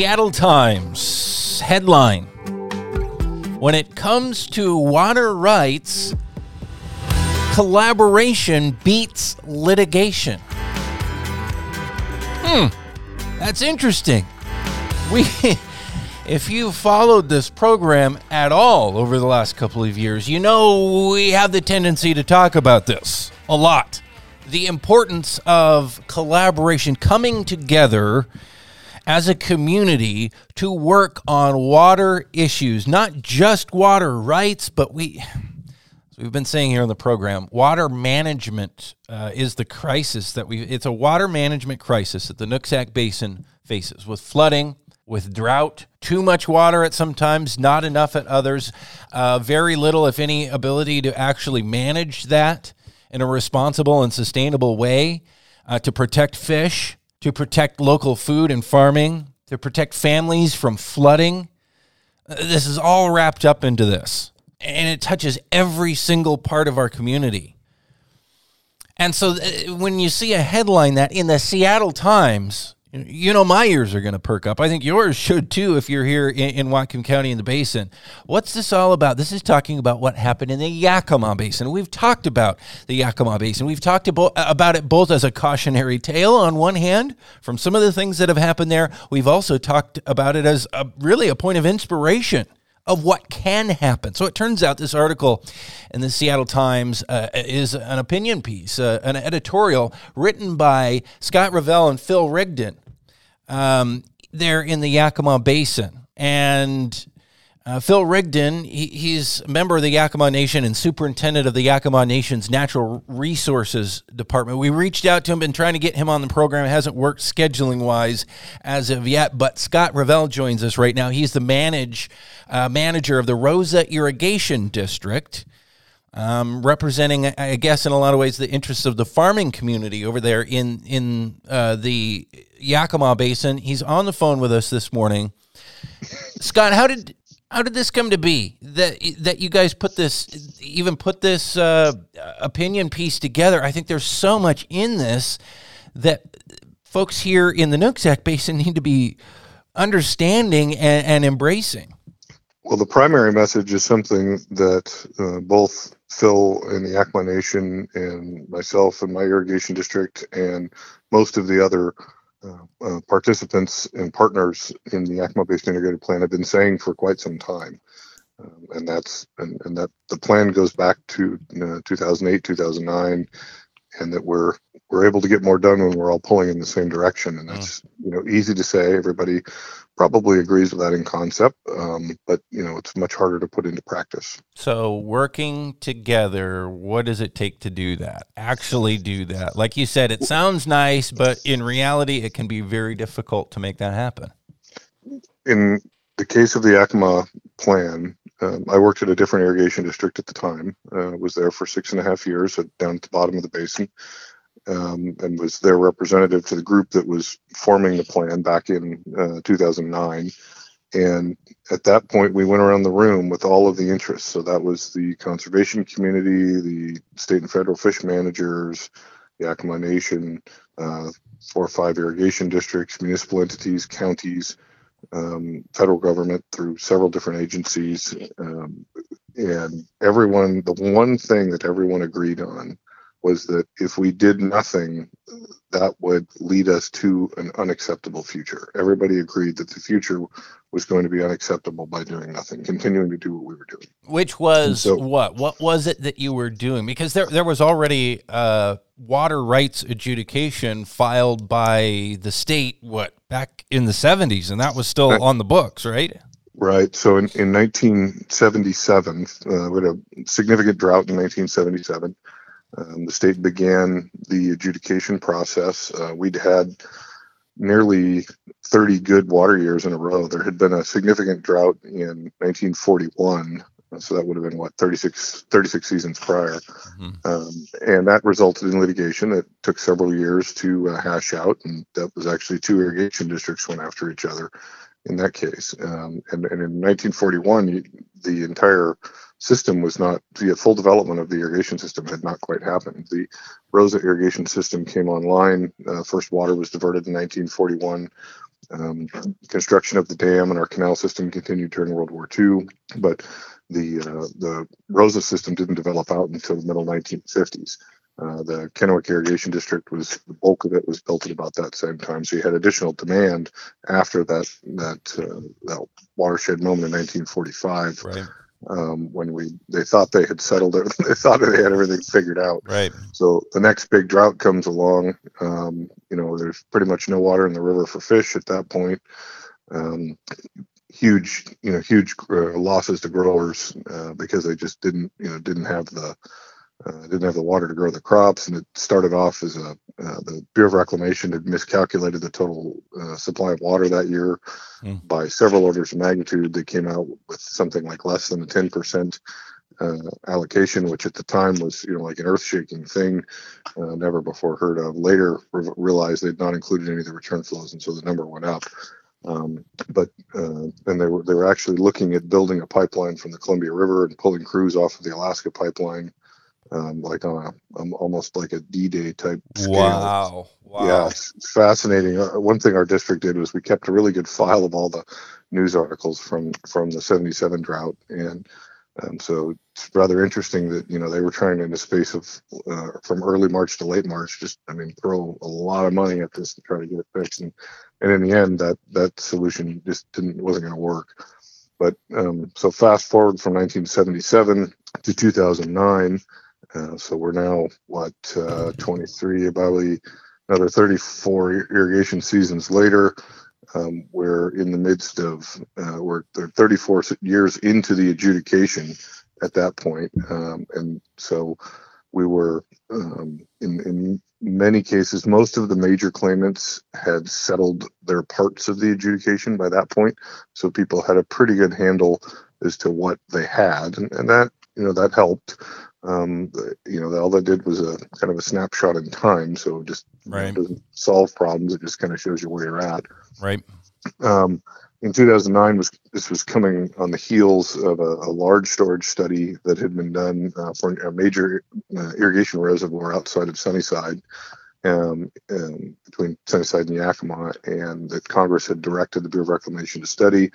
Seattle Times headline: when it comes to water rights, collaboration beats litigation. That's interesting. If you followed this program at all over the last couple of years, you know we have the tendency to talk about this a lot. The importance of collaboration, coming together as a community to work on water issues, not just water rights, but we've been saying here on the program, water management is the crisis that it's a water management crisis that the Nooksack Basin faces, with flooding, with drought, too much water at some times, not enough at others, very little, if any, ability to actually manage that in a responsible and sustainable way, to protect fish, to protect local food and farming, to protect families from flooding. This is all wrapped up into this, and it touches every single part of our community. And so when you see a headline that in the Seattle Times, you know my ears are going to perk up. I think yours should too if you're here in Whatcom County in the basin. What's this all about? This is talking about what happened in the Yakima Basin. We've talked about the Yakima Basin. We've talked about it both as a cautionary tale on one hand from some of the things that have happened there. We've also talked about it as really a point of inspiration of what can happen. So it turns out this article in the Seattle Times is an opinion piece, an editorial written by Scott Revell and Phil Rigdon. They're in the Yakima Basin. And Phil Rigdon, he's a member of the Yakama Nation and superintendent of the Yakama Nation's Natural Resources Department. We reached out to him, been trying to get him on the program. It hasn't worked scheduling-wise as of yet, but Scott Revell joins us right now. He's the manager of the Rosa Irrigation District, representing, I guess, in a lot of ways, the interests of the farming community over there in the Yakima Basin. He's on the phone with us this morning. Scott, how did this come to be that you guys put this opinion piece together? I think there's so much in this that folks here in the Nooksack Basin need to be understanding and embracing. Well, the primary message is something that both Phil and the Yakima Nation and myself and my irrigation district and most of the other participants and partners in the Yakima Basin Integrated Plan have been saying for quite some time, and that the plan goes back to 2008, 2009, and that we're able to get more done when we're all pulling in the same direction. And that's easy to say. Everybody probably agrees with that in concept, but it's much harder to put into practice. So working together, what does it take to do that? Actually do that? Like you said, it sounds nice, but in reality, it can be very difficult to make that happen. In the case of the Yakima plan, I worked at a different irrigation district at the time, was there for 6.5 years down at the bottom of the basin, and was their representative to the group that was forming the plan back in 2009. And at that point, we went around the room with all of the interests. So that was the conservation community, the state and federal fish managers, the Yakima Nation, 4 or 5 irrigation districts, municipal entities, counties, federal government through several different agencies. And everyone, the one thing that everyone agreed on was that if we did nothing, that would lead us to an unacceptable future. Everybody agreed that the future was going to be unacceptable by doing nothing, continuing to do what we were doing. Which was what was it that you were doing? Because there was already water rights adjudication filed by the state, back in the 70s, and that was still on the books, right? Right. So in 1977, we had a significant drought in 1977. The state began the adjudication process. We'd had nearly 30 good water years in a row. There had been a significant drought in 1941, so that would have been, 36 seasons prior. Mm-hmm. And that resulted in litigation that took several years to hash out, and that was actually 2 irrigation districts went after each other in that case. And in 1941, the entire system was not, the full development of the irrigation system had not quite happened. The Rosa irrigation system came online. First water was diverted in 1941. Construction of the dam and our canal system continued during World War II, but the Rosa system didn't develop out until the middle 1950s. The Kennewick Irrigation District was, the bulk of it was built at about that same time. So you had additional demand after that watershed moment in 1945, right. When they thought they had settled it, they thought they had everything figured out. Right. So the next big drought comes along. There's pretty much no water in the river for fish at that point. Huge losses to growers because they just didn't have the water to grow the crops, and it started off as the Bureau of Reclamation had miscalculated the total supply of water that year by several orders of magnitude. They came out with something like less than a 10% allocation, which at the time was like an earth-shaking thing, never before heard of. Later realized they'd not included any of the return flows, and so the number went up. But they were actually looking at building a pipeline from the Columbia River and pulling crews off of the Alaska pipeline. Like on almost like a D-Day type scale. Wow. Yeah, it's fascinating. One thing our district did was we kept a really good file of all the news articles from the 1977 drought. And so it's rather interesting that, they were trying in the space of from early March to late March, throw a lot of money at this to try to get it fixed. And in the end, that solution just wasn't going to work. But so fast forward from 1977 to 2009, so we're now, 23, about another 34 irrigation seasons later. We're in the midst of, we're 34 years into the adjudication at that point. And so we were, in many cases, most of the major claimants had settled their parts of the adjudication by that point. So people had a pretty good handle as to what they had. And that, that helped. All that did was a kind of a snapshot in time. So it just right. doesn't solve problems. It just kind of shows you where you're at. Right. In 2009, this was coming on the heels of a large storage study that had been done for a major irrigation reservoir outside of Sunnyside, between Sunnyside and Yakima, and that Congress had directed the Bureau of Reclamation to study.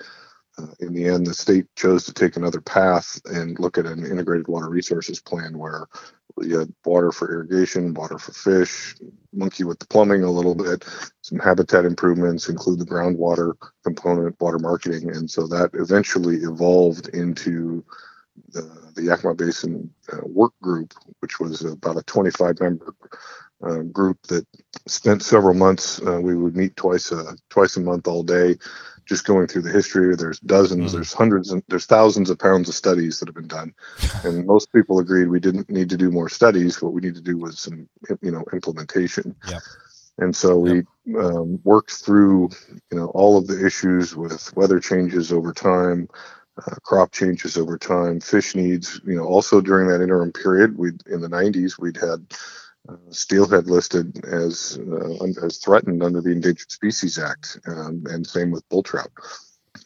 In the end, the state chose to take another path and look at an integrated water resources plan where you had water for irrigation, water for fish, monkey with the plumbing a little bit, some habitat improvements, include the groundwater component, water marketing. And so that eventually evolved into the Yakima Basin work group, which was about a 25-member group that spent several months. We would meet twice a month all day, just going through the history. There's dozens, there's hundreds, and there's thousands of pounds of studies that have been done. And most people agreed we didn't need to do more studies. What we need to do was some, implementation. Yep. And so we worked through, all of the issues with weather changes over time, crop changes over time, fish needs. Also during that interim period, in the 90s, we'd had steelhead listed as threatened under the Endangered Species Act, and same with bull trout.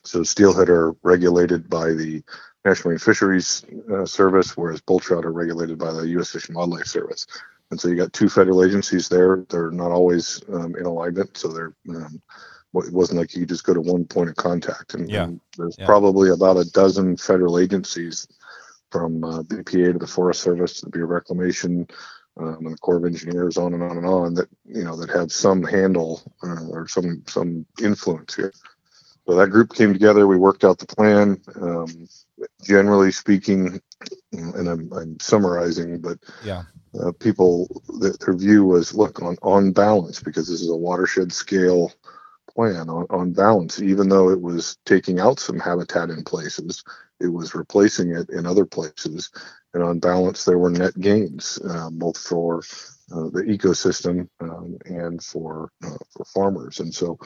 So steelhead are regulated by the National Marine Fisheries Service, whereas bull trout are regulated by the U.S. Fish and Wildlife Service. And so you got two federal agencies there. They're not always in alignment, so they're it wasn't like you could just go to one point of contact. And there's probably about a dozen federal agencies, from BPA to the Forest Service to the Bureau of Reclamation, and the Corps of Engineers, on and on and on, that that had some handle or some influence here. So that group came together. We worked out the plan. Generally speaking, and I'm summarizing, but people, their view was, look, on balance, because this is a watershed scale plan. On balance, even though it was taking out some habitat in places, it was replacing it in other places. And on balance, there were net gains, both for the ecosystem and for farmers. And so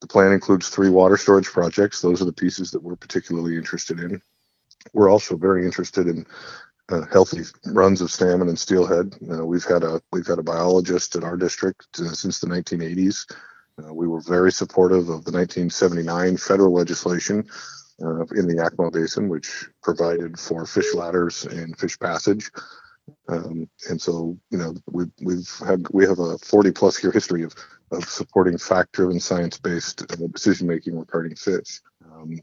the plan includes 3 water storage projects. Those are the pieces that we're particularly interested in. We're also very interested in healthy runs of salmon and steelhead. We've had a biologist at our district since the 1980s. We were very supportive of the 1979 federal legislation in the Yakima Basin, which provided for fish ladders and fish passage. And so, you know, we have a 40-plus year history of supporting fact-driven, science-based decision-making regarding fish.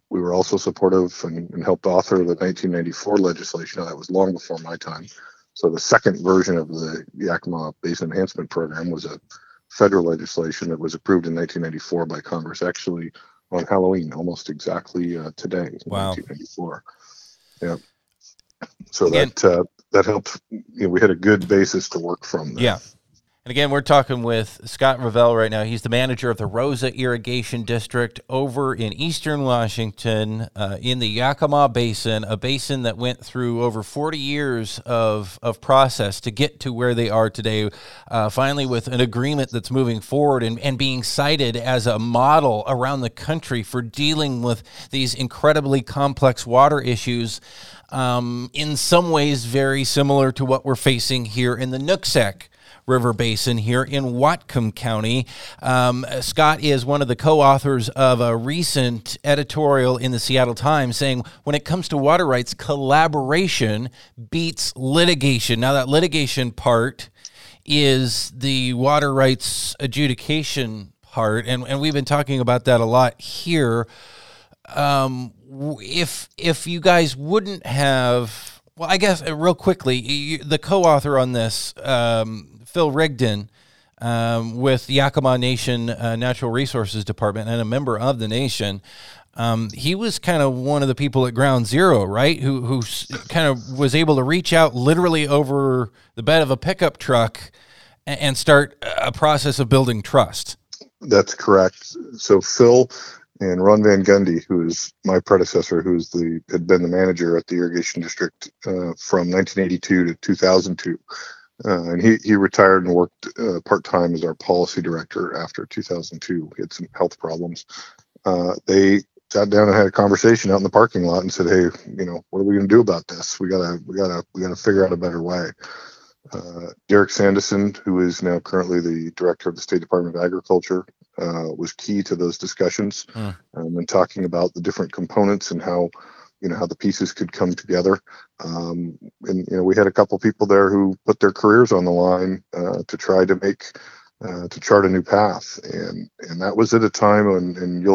We were also supportive and helped author the 1994 legislation. Now, that was long before my time. So the second version of the Yakima Basin Enhancement Program was a federal legislation that was approved in 1994 by Congress, actually on Halloween, almost exactly today, wow. 1994. Yeah. So that helped. You know, we had a good basis to work from there. Yeah. And again, we're talking with Scott Revell right now. He's the manager of the Rosa Irrigation District over in eastern Washington, in the Yakima Basin, a basin that went through over 40 years of process to get to where they are today, finally with an agreement that's moving forward and being cited as a model around the country for dealing with these incredibly complex water issues. In some ways, very similar to what we're facing here in the Nooksack River Basin here in Whatcom County. Scott is one of the co-authors of a recent editorial in the Seattle Times saying, when it comes to water rights, collaboration beats litigation. Now, that litigation part is the water rights adjudication part, and we've been talking about that a lot here. If you guys wouldn't have, well, I guess real quickly, the co-author on this, Phil Rigdon, with the Yakama Nation Natural Resources Department and a member of the nation, he was kind of one of the people at Ground Zero, right? Who kind of was able to reach out literally over the bed of a pickup truck and start a process of building trust. That's correct. So Phil and Ron Van Gundy, who is my predecessor, had been the manager at the irrigation district from 1982 to 2002. And he retired and worked part-time as our policy director after 2002. He had some health problems. They sat down and had a conversation out in the parking lot and said, "Hey, you know, what are we going to do about this? We gotta figure out a better way." Derek Sanderson, who is now currently the director of the State Department of Agriculture, was key to those discussions and talking about the different components and how the pieces could come together. And, you know, we had a couple people there who put their careers on the line to try to chart a new path. And that was at a time when, and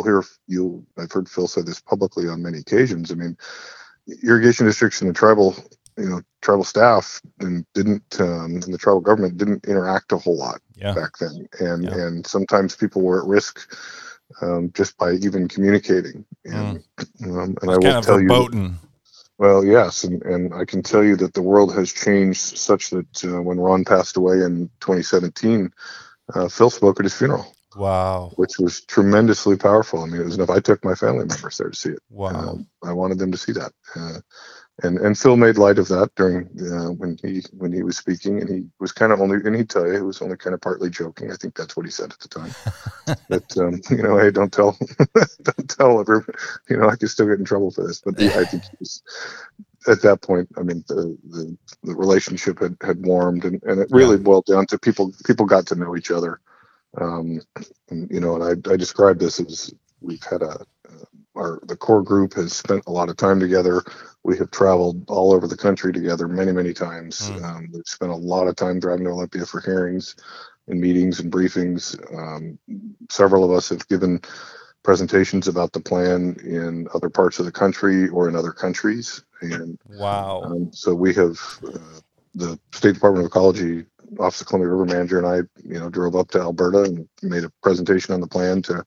I've heard Phil say this publicly on many occasions. I mean, irrigation districts and the tribal staff and the tribal government didn't interact a whole lot back then. And sometimes people were at risk just by even communicating. And I will tell you, well, yes. And I can tell you that the world has changed such that when Ron passed away in 2017, Phil spoke at his funeral. Wow. Which was tremendously powerful. I mean, it was enough. I took my family members there to see it. Wow. I wanted them to see that. And Phil made light of that during when he was speaking, and he was kind of only, and he'd tell you, he was only kind of partly joking. I think that's what he said at the time. But you know, hey, don't tell everyone. You know, I could still get in trouble for this. But I think he was, at that point, I mean, the relationship had warmed, and it really boiled down to people got to know each other. And I describe this as we've had the core group has spent a lot of time together. We have traveled all over the country together many, many times. We've spent a lot of time driving to Olympia for hearings and meetings and briefings. Several of us have given presentations about the plan in other parts of the country or in other countries. And wow. So we have the State Department of Ecology, Office of Columbia River Manager, and I, you know, drove up to Alberta and made a presentation on the plan to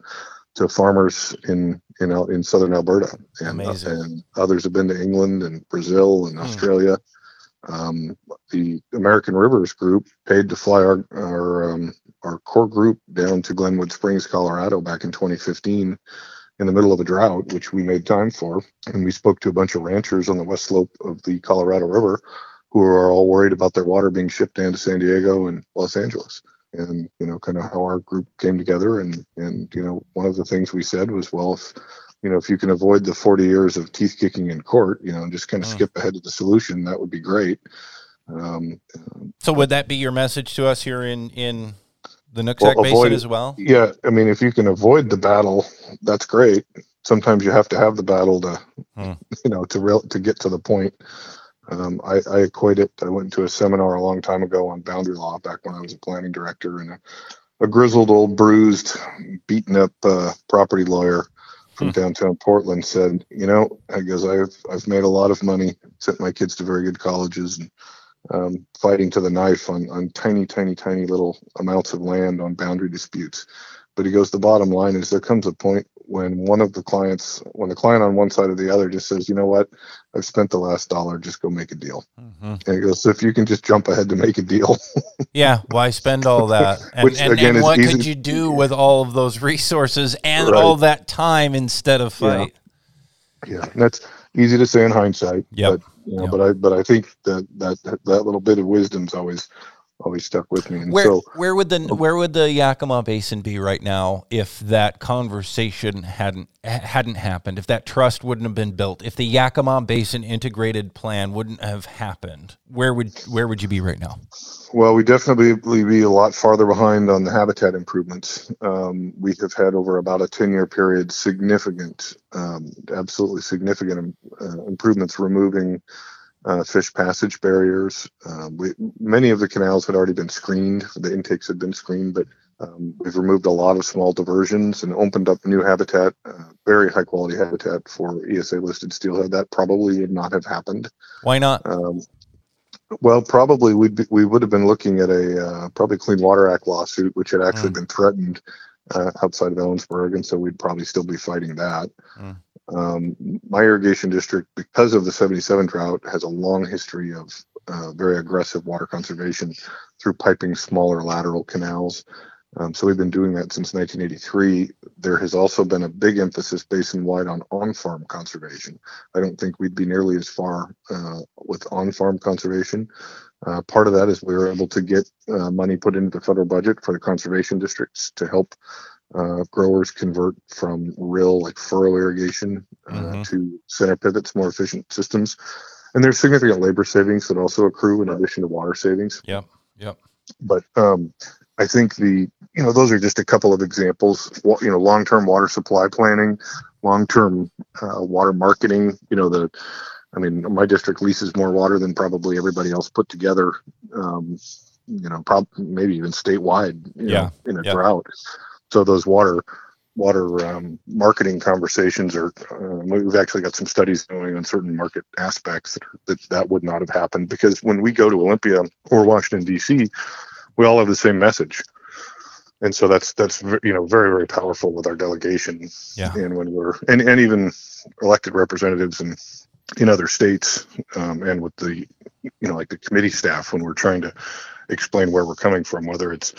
farmers in southern Alberta, and others have been to England and Brazil and Australia. The American Rivers group paid to fly our core group down to Glenwood Springs, Colorado, back in 2015, in the middle of a drought, which we made time for, and we spoke to a bunch of ranchers on the west slope of the Colorado River, who are all worried about their water being shipped down to San Diego and Los Angeles. And, you know, kind of how our group came together. And, you know, one of the things we said was, well, if you can avoid the 40 years of teeth kicking in court, you know, and just kind of skip ahead to the solution, that would be great. So would that be your message to us here in the Nooksack Basin as well? Yeah. I mean, if you can avoid the battle, that's great. Sometimes you have to have the battle to get to the point. I equate it. I went to a seminar a long time ago on boundary law back when I was a planning director, and a grizzled, old, bruised, beaten up property lawyer from downtown Portland said, you know, he goes, I've made a lot of money, sent my kids to very good colleges, and fighting to the knife on tiny little amounts of land on boundary disputes. But he goes, the bottom line is there comes a point when the client on one side or the other just says, you know what, I've spent the last dollar, just go make a deal. Mm-hmm. And he goes, so if you can just jump ahead to make a deal. Yeah, why spend all that? And, which, and, again, and what could you do with all of those resources and all that time instead of fight? Yeah, and that's easy to say in hindsight. Yeah. But I think that little bit of wisdom's always stuck with me. And where would the Yakima Basin be right now if that conversation hadn't happened? If that trust wouldn't have been built? If the Yakima Basin Integrated Plan wouldn't have happened? Where would you be right now? Well, we definitely be a lot farther behind on the habitat improvements. We have had over about a 10-year period absolutely significant improvements, removing fish passage barriers. Many of the canals had already been screened, the intakes had been screened, but we've removed a lot of small diversions and opened up new habitat, very high quality habitat for ESA listed steelhead. That probably would not have happened. Why not? Well, probably we would have been looking at a probably Clean Water Act lawsuit, which had actually been threatened outside of Ellensburg, and so we'd probably still be fighting that. My irrigation district, because of the 77 drought, has a long history of very aggressive water conservation through piping smaller lateral canals. So we've been doing that since 1983. There has also been a big emphasis basin-wide on on-farm conservation. I don't think we'd be nearly as far with on-farm conservation. Part of that is we were able to get money put into the federal budget for the conservation districts to help growers convert from rill, like furrow irrigation, to center pivots, more efficient systems. And there's significant labor savings that also accrue in addition to water savings. Yeah. But I think those are just a couple of examples. Long-term water supply planning, long-term water marketing. My district leases more water than probably everybody else put together. Maybe even statewide. In a drought. So those water marketing conversations are. We've actually got some studies going on certain market aspects that would not have happened, because when we go to Olympia or Washington D.C., we all have the same message. And so that's very, very powerful with our delegation. Yeah. And when and even elected representatives in other states, and with the the committee staff, when we're trying to explain where we're coming from, whether it's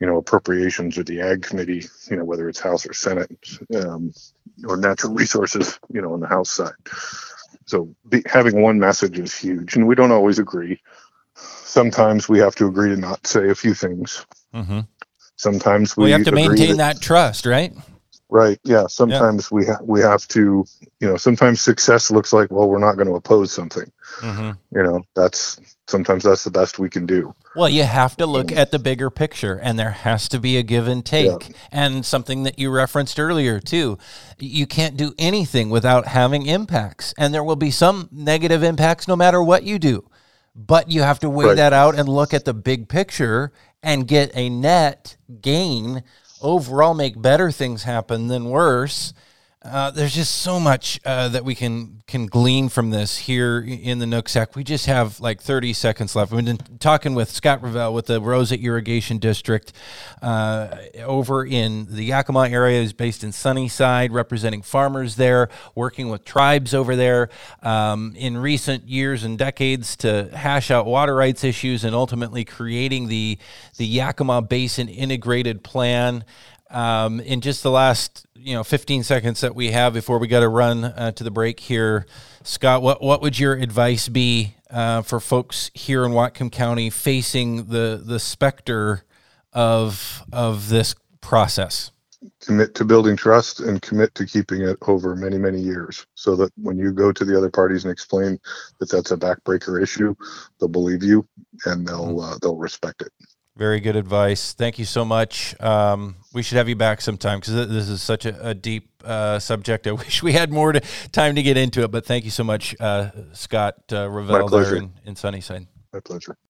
appropriations or the ag committee, whether it's House or Senate, or natural resources, on the House side. So having one message is huge, and we don't always agree. Sometimes we have to agree to not say a few things. Mm-hmm. Sometimes we have to maintain that trust, right? Right. Yeah. Sometimes we have to, sometimes success looks like, well, we're not going to oppose something. Mm-hmm. Sometimes that's the best we can do. Well, you have to look at the bigger picture, and there has to be a give and take, and something that you referenced earlier too. You can't do anything without having impacts, and there will be some negative impacts no matter what you do, but you have to weigh that out and look at the big picture and get a net gain overall, make better things happen than worse. There's just so much that we can glean from this here in the Nooksack. We just have like 30 seconds left. We've been talking with Scott Revell with the Rosa Irrigation District over in the Yakima area. He's based in Sunnyside, representing farmers there, working with tribes over there in recent years and decades to hash out water rights issues and ultimately creating the Yakima Basin Integrated Plan. In just the last 15 seconds that we have before we got to run to the break here, Scott, what would your advice be for folks here in Whatcom County facing the specter of this process? Commit to building trust and commit to keeping it over many, many years, so that when you go to the other parties and explain that that's a backbreaker issue, they'll believe you and they'll respect it. Very good advice. Thank you so much. We should have you back sometime because this is such a deep subject. I wish we had more time to get into it, but thank you so much, Scott Revell, there in Sunnyside. My pleasure.